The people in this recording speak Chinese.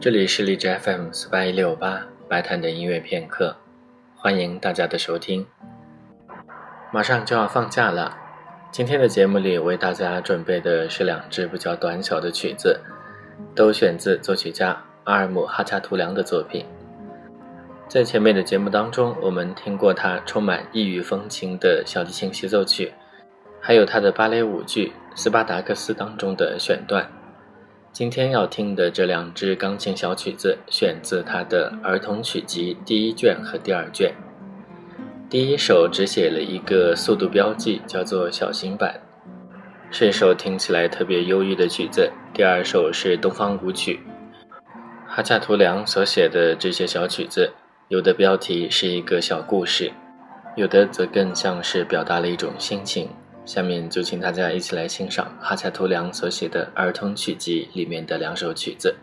这里是荔枝 FM 48168白谈的音乐片刻，欢迎大家的收听。马上就要放假了，今天的节目里为大家准备的是两支比较短小的曲子，都选自作曲家阿尔姆哈恰图良的作品。在前面的节目当中，我们听过他充满异域风情的小提琴协奏曲，还有他的芭蕾舞剧《斯巴达克斯》当中的选段。今天要听的这两支钢琴小曲子选自他的儿童曲集第一卷和第二卷。第一首只写了一个速度标记，叫做小型版，是一首听起来特别忧郁的曲子。第二首是东方舞曲。哈恰图良所写的这些小曲子，有的标题是一个小故事，有的则更像是表达了一种心情。下面就请大家一起来欣赏哈恰图良所写的儿童曲集里面的两首曲子。